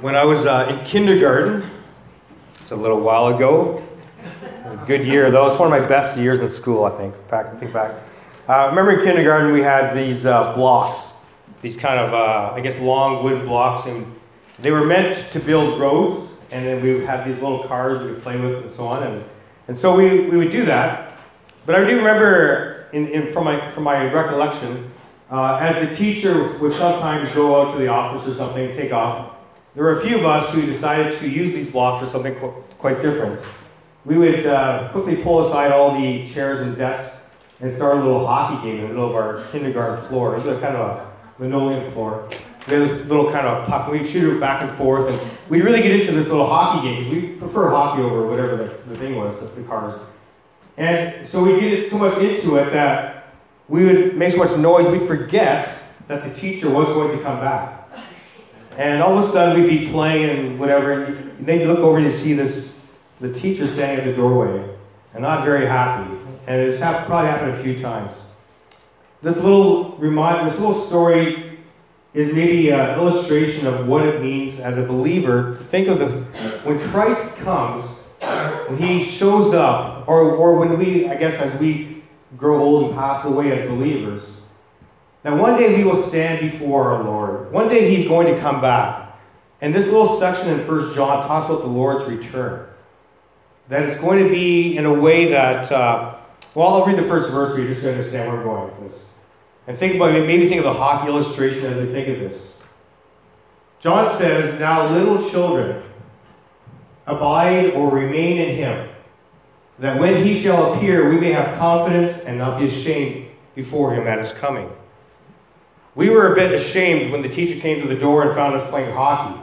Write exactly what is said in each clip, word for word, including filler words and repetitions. When I was uh, in kindergarten, it's a little while ago, a good year though. It's one of my best years in school, I think. Back, think back. Uh, remember in kindergarten we had these uh, blocks, these kind of, uh, I guess, long wooden blocks, and they were meant to build roads, and then we would have these little cars we would play with and so on, and, and so we, we would do that. But I do remember, in, in from my from my recollection, uh, as the teacher would sometimes go out to the office or something and take off, there were a few of us who decided to use these blocks for something qu- quite different. We would uh, quickly pull aside all the chairs and desks and start a little hockey game in the middle of our kindergarten floor. It was a kind of a linoleum floor. We had this little kind of puck, and we'd shoot it back and forth, and we'd really get into this little hockey game. We prefer hockey over whatever the, the thing was, the cars. And so we'd get so much into it that we would make so much noise, we'd forget that the teacher was going to come back. And all of a sudden, we'd be playing and whatever, and then you look over and you see this, the teacher standing at the doorway, and not very happy. And it's happened, probably happened a few times. This little remind, this little story is maybe an illustration of what it means as a believer to think of the when Christ comes, when He shows up, or or when we, I guess, as we grow old and pass away as believers. Now one day we will stand before our Lord. One day He's going to come back. And this little section in First John talks about the Lord's return. That it's going to be in a way that, uh, well, I'll read the first verse for you just to understand where we're going with this. And think about, maybe think of the hockey illustration as I think of this. John says, "Now little children, abide or remain in Him, that when He shall appear, we may have confidence and not be ashamed before Him at His coming." We were a bit ashamed when the teacher came to the door and found us playing hockey.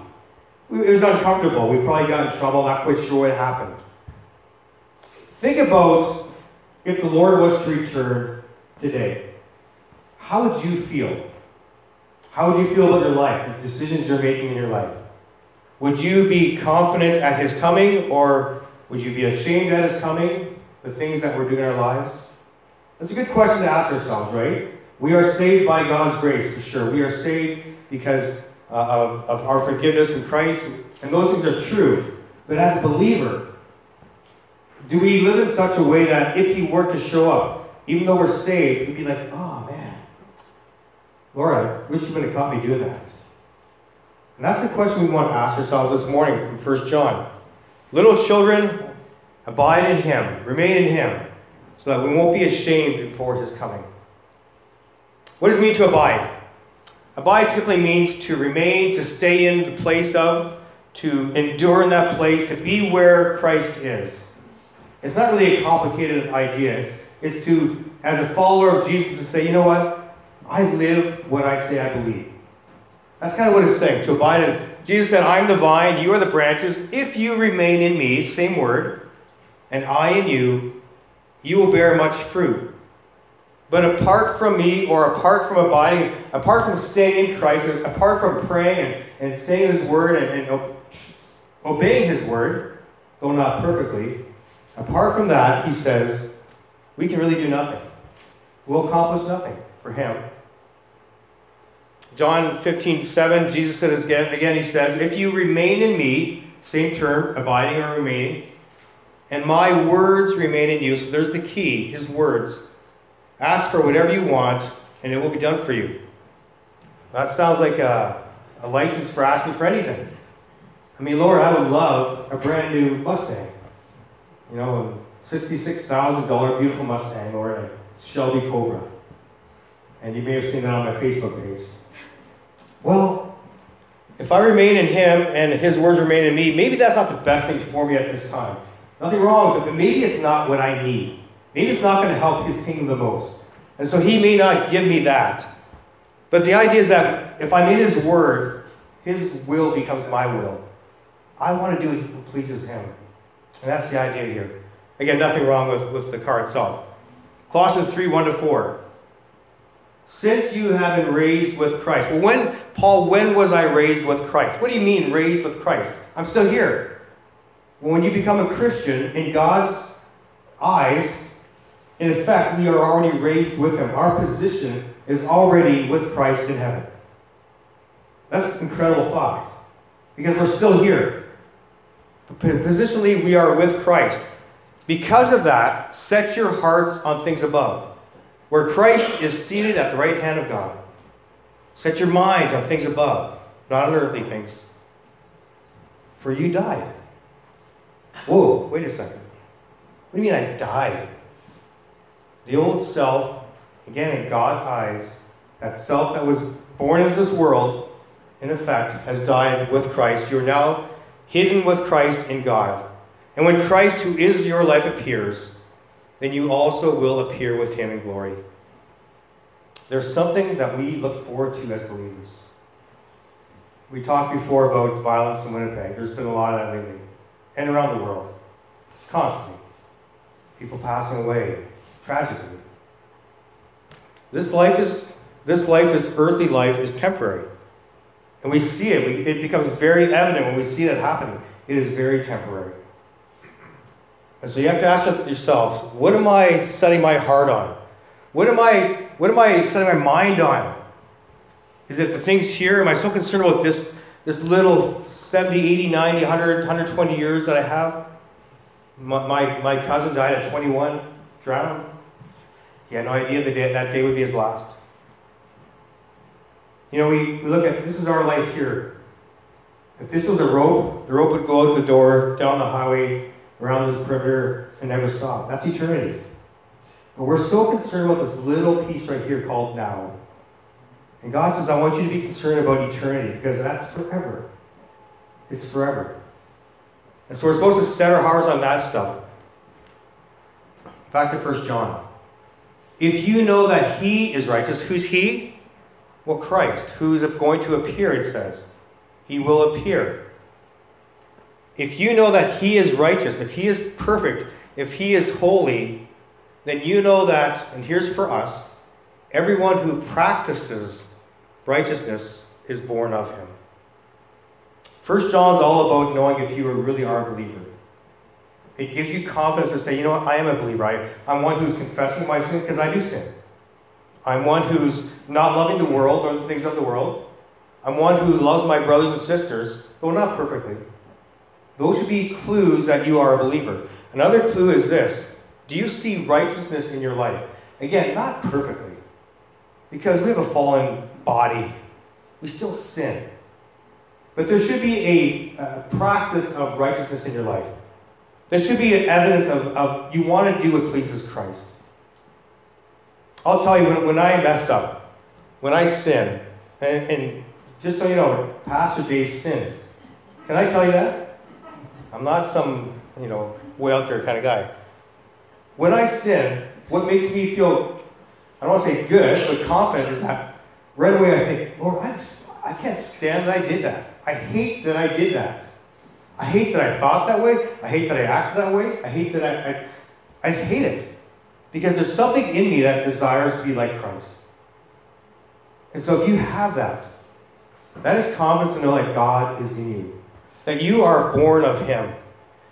It was uncomfortable. We probably got in trouble. Not quite sure what happened. Think about if the Lord was to return today. How would you feel? How would you feel about your life, the decisions you're making in your life? Would you be confident at His coming, or would you be ashamed at His coming, the things that we're doing in our lives? That's a good question to ask ourselves, right? We are saved by God's grace, for sure. We are saved because uh, of, of our forgiveness in Christ, and those things are true. But as a believer, do we live in such a way that if He were to show up, even though we're saved, we'd be like, "Oh man, Lord, I wish You would have caught me doing that." And that's the question we want to ask ourselves this morning from First John. Little children, abide in Him, remain in Him, so that we won't be ashamed before His coming. What does it mean to abide? Abide simply means to remain, to stay in the place of, to endure in that place, to be where Christ is. It's not really a complicated idea. It's, it's to, as a follower of Jesus, to say, you know what? I live what I say I believe. That's kind of what it's saying, to abide in. Jesus said, "I'm the vine, you are the branches. If you remain in me," same word, "and I in you, you will bear much fruit. But apart from me," or apart from abiding, apart from staying in Christ, apart from praying and, and staying His word and, and obeying His word, though not perfectly, apart from that, He says, we can really do nothing. We'll accomplish nothing for Him. John fifteen seven, Jesus said again, again, He says, "If you remain in me," same term, abiding or remaining, "and my words remain in you." So there's the key, His words. "Ask for whatever you want, and it will be done for you." That sounds like a, a license for asking for anything. I mean, Lord, I would love a brand new Mustang. You know, a sixty-six thousand dollars beautiful Mustang, or a Shelby Cobra. And you may have seen that on my Facebook page. Well, if I remain in Him and His words remain in me, maybe that's not the best thing for me at this time. Nothing wrong with it, but maybe it's not what I need. Maybe it's not going to help His kingdom the most. And so He may not give me that. But the idea is that if I'm in His word, His will becomes my will. I want to do what pleases Him. And that's the idea here. Again, nothing wrong with, with the car itself. Colossians three, one to four. "Since you have been raised with Christ." Well, when, Paul, when was I raised with Christ? What do you mean raised with Christ? I'm still here. Well, when you become a Christian, in God's eyes, in effect, we are already raised with Him. Our position is already with Christ in heaven. That's an incredible thought. because we're still here. Positionally, we are with Christ. Because of that, set your hearts on things above, where Christ is seated at the right hand of God. Set your minds on things above, not on earthly things. For you died. Whoa, wait a second. What do you mean I died? The old self, again in God's eyes, that self that was born into this world, in effect, has died with Christ. You are now hidden with Christ in God. And when Christ, who is your life, appears, then you also will appear with him in glory. There's something that we look forward to as believers. We talked before about violence in Winnipeg. There's been a lot of that lately. And around the world. Constantly. People passing away. Tragically. This life is, this life, this earthly life, is temporary. And we see it. We, it becomes very evident when we see that happening. It is very temporary. And so you have to ask yourselves, what am I setting my heart on? What am I... What am I setting my mind on? Is it the things here? Am I so concerned about this, this little seventy, eighty, ninety, one hundred, one hundred twenty years that I have? My, my, my cousin died at twenty-one, drowned. He had no idea the day, that day would be his last. You know, we, we look at, this is our life here. If this was a rope, the rope would go out the door, down the highway, around this perimeter, and never stop. That's eternity. But we're so concerned about this little piece right here called now. And God says, I want you to be concerned about eternity, because that's forever. It's forever. And so we're supposed to set our hearts on that stuff. Back to First John. If you know that he is righteous, who's he? Well, Christ, who's going to appear, it says. He will appear. If you know that he is righteous, if he is perfect, if he is holy, then you know that, and here's for us, everyone who practices righteousness is born of him. First John's all about knowing if you really are a believer. It gives you confidence to say, you know what, I am a believer. I, I'm one who's confessing my sin because I do sin. I'm one who's not loving the world or the things of the world. I'm one who loves my brothers and sisters, though not perfectly. Those should be clues that you are a believer. Another clue is this. Do you see righteousness in your life? Again, not perfectly. Because we have a fallen body. We still sin. But there should be a, a practice of righteousness in your life. There should be an evidence of, of you want to do what pleases Christ. I'll tell you, when, when I mess up, when I sin, and, and just so you know, Pastor Dave sins. Can I tell you that? I'm not some, you know, way out there kind of guy. When I sin, what makes me feel, I don't want to say good, but confident is that right away I think, Lord, I, just, I can't stand that I did that. I hate that I did that. I hate that I thought that way. I hate that I acted that way. I hate that I, I, I just hate it. Because there's something in me that desires to be like Christ. And so if you have that, that is confidence to know that God is in you. That you are born of him. It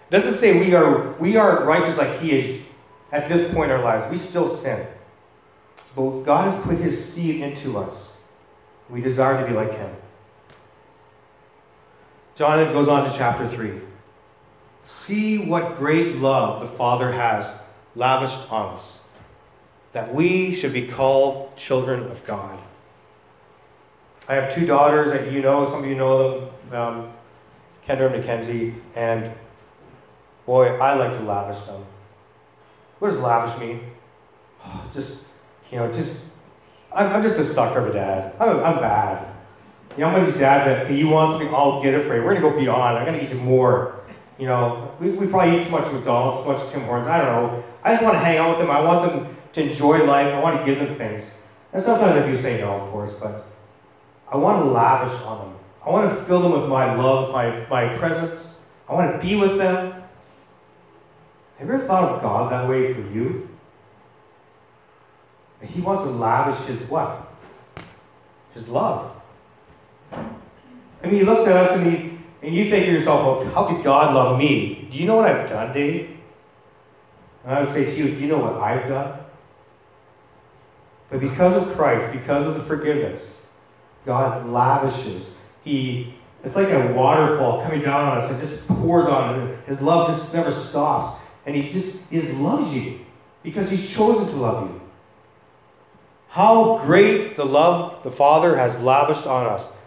doesn't say we are, we are righteous like he is. At this point in our lives, we still sin. But God has put his seed into us. We desire to be like him. John goes on to chapter three. See what great love the Father has lavished on us, that we should be called children of God. I have two daughters that you know, some of you know them, um, Kendra and Mackenzie, and boy, I like to lavish them. What does lavish mean? Oh, just, you know, just, I'm, I'm just a sucker of a dad. I'm, I'm bad. You know, I'm one of these dads that, hey, you want something, I'll get it for you. We're going to go beyond. I'm going to eat some more. You know, we, we probably eat too much McDonald's, too much Tim Hortons. I don't know. I just want to hang out with them. I want them to enjoy life. I want to give them things. And sometimes I do say no, of course, but I want to lavish on them. I want to fill them with my love, my, my presence. I want to be with them. Have you ever thought of God that way for you? That he wants to lavish his what? His love. I mean, he looks at us and, he, and you think to yourself, well, how could God love me? Do you know what I've done, Dave? And I would say to you, do you know what I've done? But because of Christ, because of the forgiveness, God lavishes. He It's like a waterfall coming down on us. It just pours on us. His love just never stops. And he just, he just loves you because he's chosen to love you. How great the love the Father has lavished on us.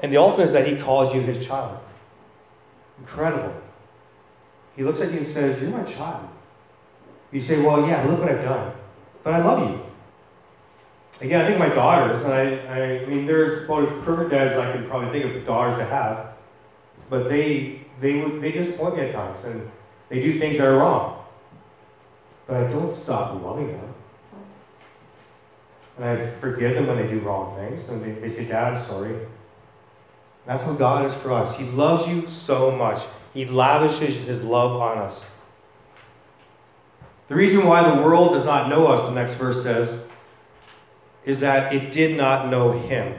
And the ultimate is that he calls you his child. Incredible. He looks at you and says, you're my child. You say, well, yeah, look what I've done. But I love you. Again, I think my daughters, and I, I, I mean, there's about as perfect as I can probably think of daughters to have, but they they they disappoint me at times, and they do things that are wrong. But I don't stop loving them. And I forgive them when they do wrong things, and they, they say, Dad, I'm sorry. That's what God is for us. He loves you so much. He lavishes his love on us. The reason why the world does not know us, the next verse says, is that it did not know him.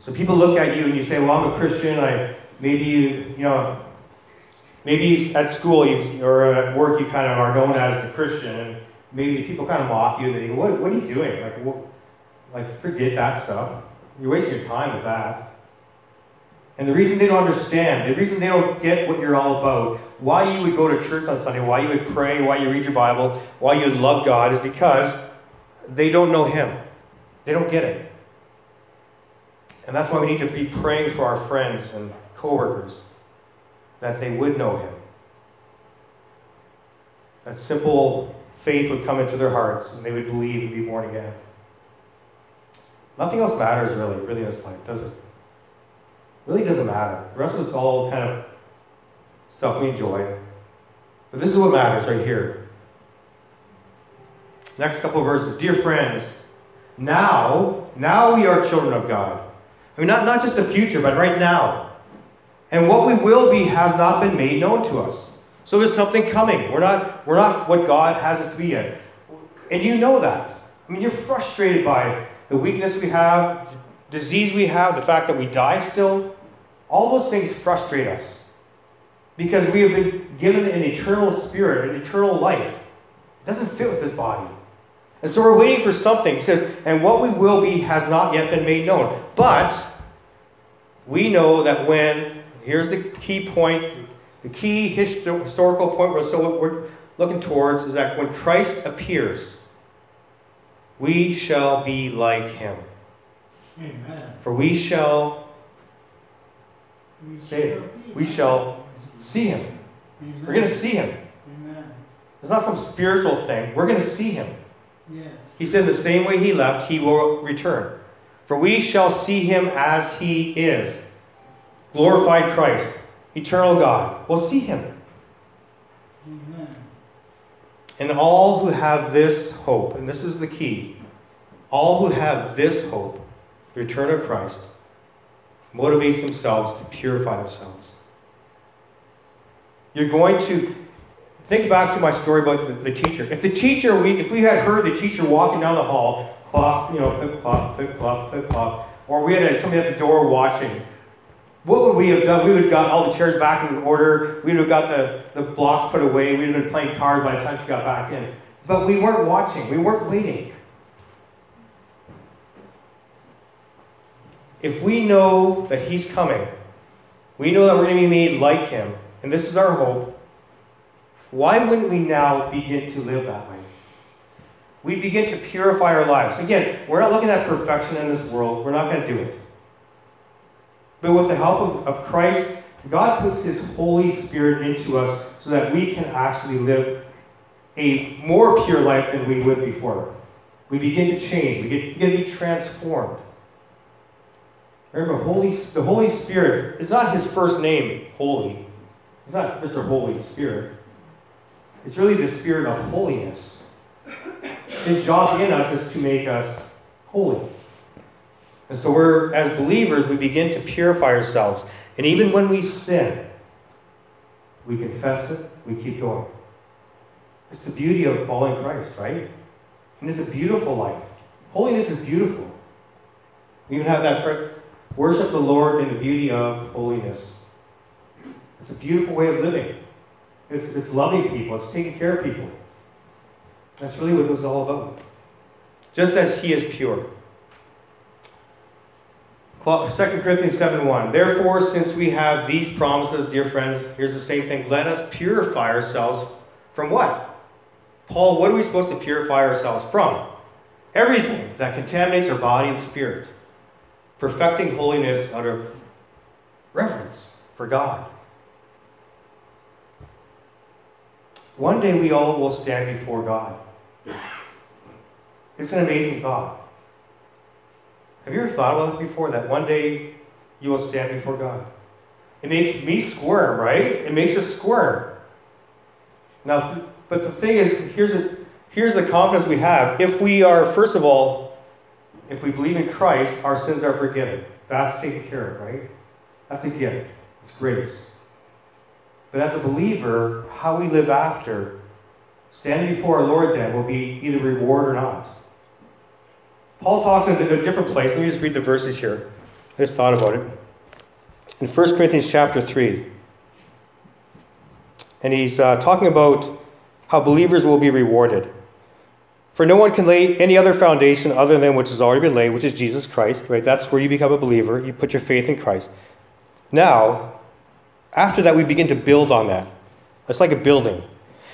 So people look at you and you say, well, I'm a Christian. I maybe, you you know, maybe at school you, or at work you kind of are known as the Christian. And maybe people kind of mock you. And they go, what, what are you doing? Like, what, like, forget that stuff. You're wasting your time with that. And the reason they don't understand, the reason they don't get what you're all about, why you would go to church on Sunday, why you would pray, why you read your Bible, why you love God is because they don't know him. They don't get it. And that's why we need to be praying for our friends and coworkers that they would know him. That simple faith would come into their hearts and they would believe and be born again. Nothing else matters really, really in this life, does it? Really doesn't matter. The rest of it's all kind of stuff we enjoy. But this is what matters right here. Next couple of verses. Dear friends, now, now we are children of God. I mean, not, not just the future, but right now. And what we will be has not been made known to us. So there's something coming. We're not, we're not what God has us to be yet. And you know that. I mean, you're frustrated by the weakness we have, disease we have, the fact that we die still. All those things frustrate us. Because we have been given an eternal spirit, an eternal life. It doesn't fit with this body. And so we're waiting for something. He says, and what we will be has not yet been made known. But we know that when, here's the key point, the key historical point we're, so what we're looking towards is that when Christ appears, we shall be like him. Amen. For we shall, we shall, say it, we shall see him. Amen. We're going to see him. Amen. It's not some spiritual thing. We're going to see him. Yes. He said the same way he left, he will return. For we shall see him as he is. Glorified Christ, eternal God. We'll see him. Amen. And all who have this hope, and this is the key, all who have this hope, the return of Christ, motivates themselves to purify themselves. You're going to think back to my story about the, the teacher. If the teacher, we if we had heard the teacher walking down the hall, clop, you know, clip, clop, clip, clop, clip, clop, or we had somebody at the door watching, what would we have done? We would have got all the chairs back in order. We would have got the, the blocks put away. We would have been playing cards by the time she got back in. But we weren't watching. We weren't waiting. If we know that he's coming, we know that we're going to be made like him, and this is our hope, why wouldn't we now begin to live that way? We begin to purify our lives. Again, we're not looking at perfection in this world. We're not going to do it. But with the help of, of Christ, God puts his Holy Spirit into us so that we can actually live a more pure life than we would before. We begin to change. We get, begin to be transformed. Remember, Holy, the Holy Spirit is not his first name, Holy. It's not Mister Holy Spirit. It's really the Spirit of holiness. His job in us is to make us holy. And so we're, as believers, we begin to purify ourselves. And even when we sin, we confess it, we keep going. It's the beauty of following Christ, right? And it's a beautiful life. Holiness is beautiful. We even have that for worship the Lord in the beauty of holiness. It's a beautiful way of living. It's, it's loving people. It's taking care of people. That's really what this is all about. Just as he is pure. Second Corinthians seven one. Therefore, since we have these promises, dear friends, here's the same thing. Let us purify ourselves from what? Paul, what are we supposed to purify ourselves from? Everything that contaminates our body and spirit. Perfecting holiness out of reverence for God. One day we all will stand before God. It's an amazing thought. Have you ever thought about it before? That one day you will stand before God. It makes me squirm, right? It makes us squirm. Now, but the thing is, here's a, here's the confidence we have. If we are, first of all, if we believe in Christ, our sins are forgiven. That's taken care of, right? That's a gift. It's grace. But as a believer, how we live after, standing before our Lord then, will be either reward or not. Paul talks in a different place. Let me just read the verses here. I just thought about it. In First Corinthians chapter three. And he's uh, talking about how believers will be rewarded. For no one can lay any other foundation other than which has already been laid, which is Jesus Christ. Right? That's where you become a believer. You put your faith in Christ. Now, after that, we begin to build on that. It's like a building.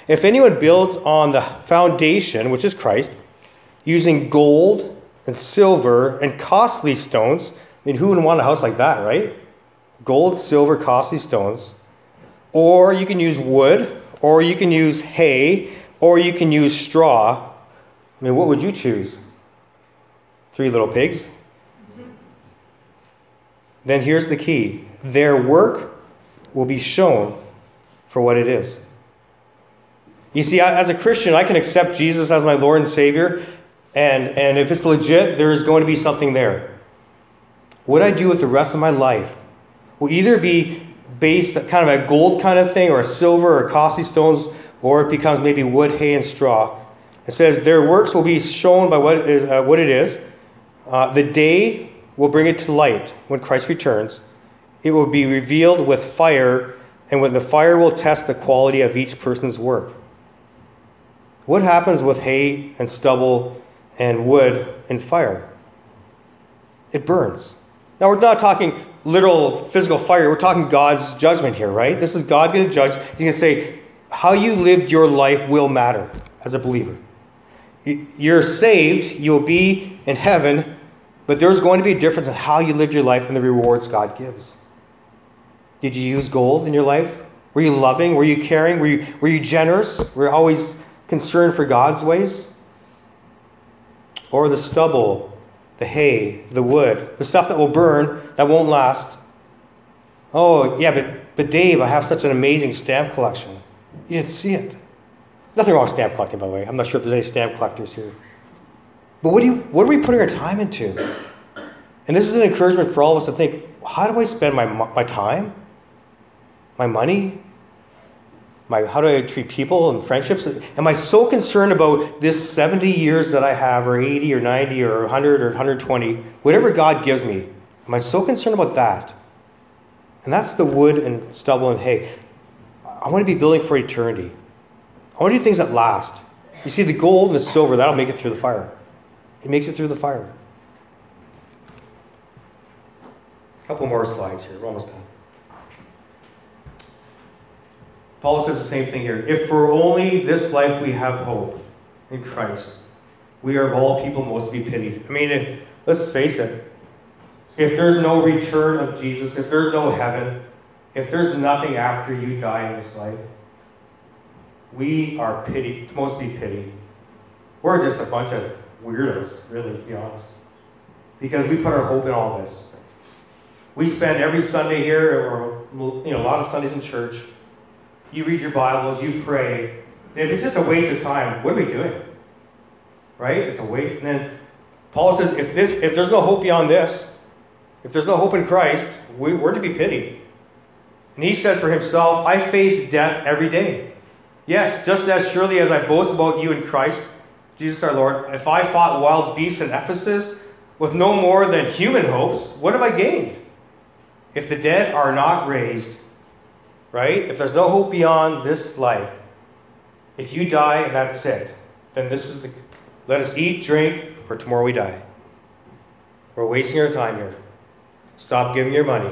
If anyone builds on the foundation, which is Christ, using gold and silver and costly stones, I mean, who would want a house like that, right? Gold, silver, costly stones. Or you can use wood, or you can use hay, or you can use straw. I mean, what would you choose? Three little pigs. Mm-hmm. Then here's the key. Their work will be shown for what it is. You see, as a Christian, I can accept Jesus as my Lord and Savior, and, and if it's legit, there is going to be something there. What I do with the rest of my life will either be based kind of a gold kind of thing, or a silver, or costly stones, or it becomes maybe wood, hay, and straw. It says, their works will be shown by what it is. Uh, what it is. Uh, the day will bring it to light when Christ returns. It will be revealed with fire, and when the fire will test the quality of each person's work. What happens with hay and stubble and wood and fire? It burns. Now, we're not talking literal physical fire. We're talking God's judgment here, right? This is God going to judge. He's going to say, how you lived your life will matter as a believer. You're saved. You'll be in heaven. But there's going to be a difference in how you lived your life and the rewards God gives. Did you use gold in your life? Were you loving? Were you caring? Were you, were you generous? Were you always concern for God's ways? Or the stubble, the hay, the wood, the stuff that will burn, that won't last. Oh, yeah, but, but Dave, I have such an amazing stamp collection. You didn't see it. Nothing wrong with stamp collecting, by the way. I'm not sure if there's any stamp collectors here. But what do you, what are we putting our time into? And this is an encouragement for all of us to think, how do I spend my, my time? My money? My, how do I treat people and friendships? Am I so concerned about this seventy years that I have, or eighty, or ninety, or one hundred, or one hundred twenty, whatever God gives me? Am I so concerned about that? And that's the wood and stubble and hay. I want to be building for eternity. I want to do things that last. You see, the gold and the silver, that'll make it through the fire. It makes it through the fire. A couple more slides here. We're almost done. Paul says the same thing here. If for only this life we have hope in Christ, we are of all people most to be pitied. I mean, it, let's face it. If there's no return of Jesus, if there's no heaven, if there's nothing after you die in this life, we are pitied, most to be pitied. We're just a bunch of weirdos, really, to be honest. Because we put our hope in all this. We spend every Sunday here, or you know, a lot of Sundays in church. You read your Bibles, you pray. And if it's just a waste of time, what are we doing? Right? It's a waste. And then Paul says, if this, if there's no hope beyond this, if there's no hope in Christ, we, we're to be pitied. And he says for himself, I face death every day. Yes, just as surely as I boast about you in Christ, Jesus our Lord, if I fought wild beasts in Ephesus with no more than human hopes, what have I gained? If the dead are not raised, right? If there's no hope beyond this life, if you die and that's it, then this is the, let us eat, drink, for tomorrow we die. We're wasting our time here. Stop giving your money.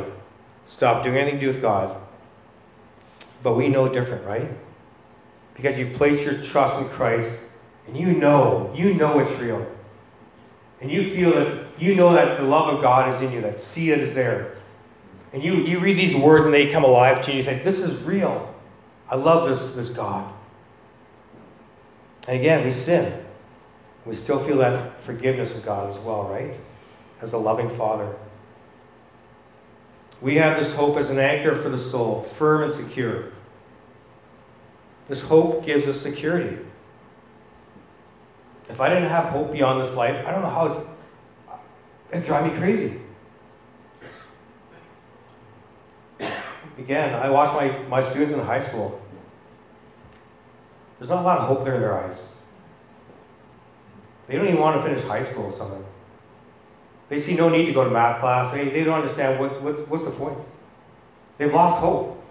Stop doing anything to do with God. But we know different, right? Because you've placed your trust in Christ, and you know, you know it's real. And you feel that, you know that the love of God is in you, that seed is there. And you, you read these words and they come alive to you. You say, this is real. I love this, this God. And again, we sin. We still feel that forgiveness of God as well, right? As a loving Father. We have this hope as an anchor for the soul, firm and secure. This hope gives us security. If I didn't have hope beyond this life, I don't know how it's... It'd drive me crazy. Again, I watch my, my students in high school. There's not a lot of hope there in their eyes. They don't even want to finish high school or something. They see no need to go to math class. They, they don't understand what, what what's the point. They've lost hope.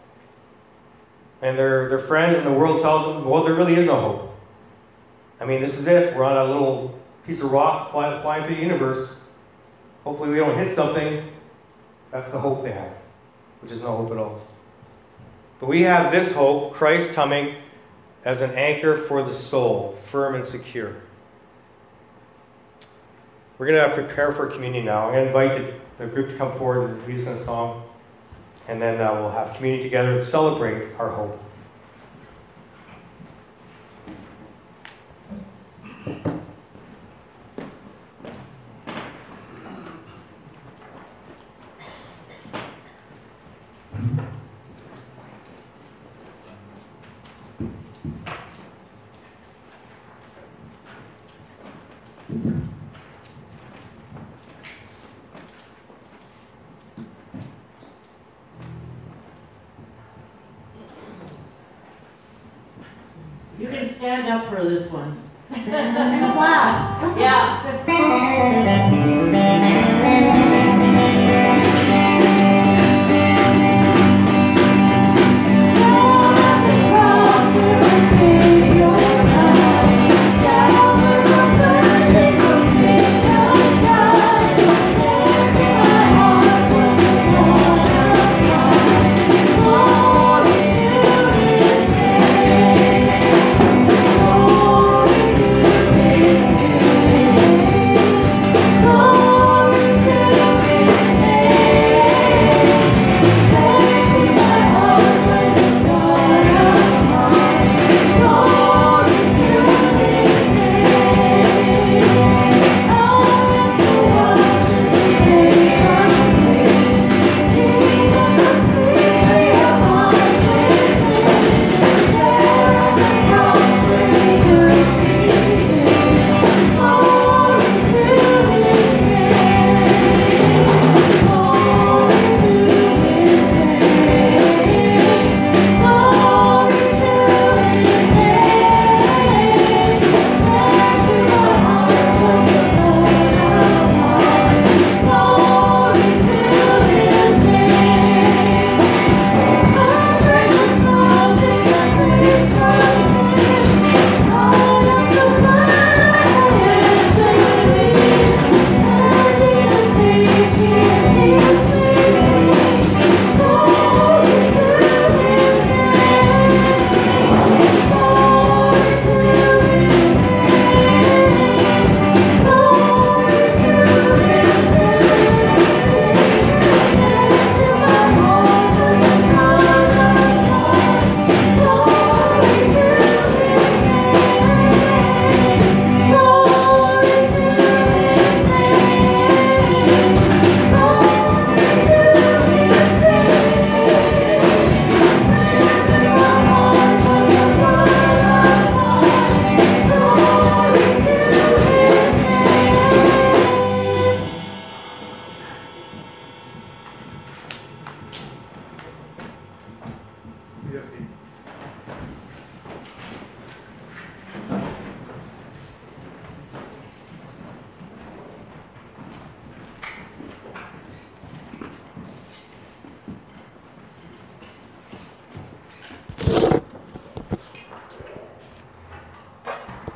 And their, their friends and the world tells them, well, there really is no hope. I mean, this is it. We're on a little piece of rock fly, flying through the universe. Hopefully we don't hit something. That's the hope they have, which is no hope at all. But we have this hope, Christ coming as an anchor for the soul, firm and secure. We're going to prepare for communion now. I'm going to invite the, the group to come forward and lead us in a song. And then uh, we'll have communion together and celebrate our hope. Stand up for this one. And clap. Yeah.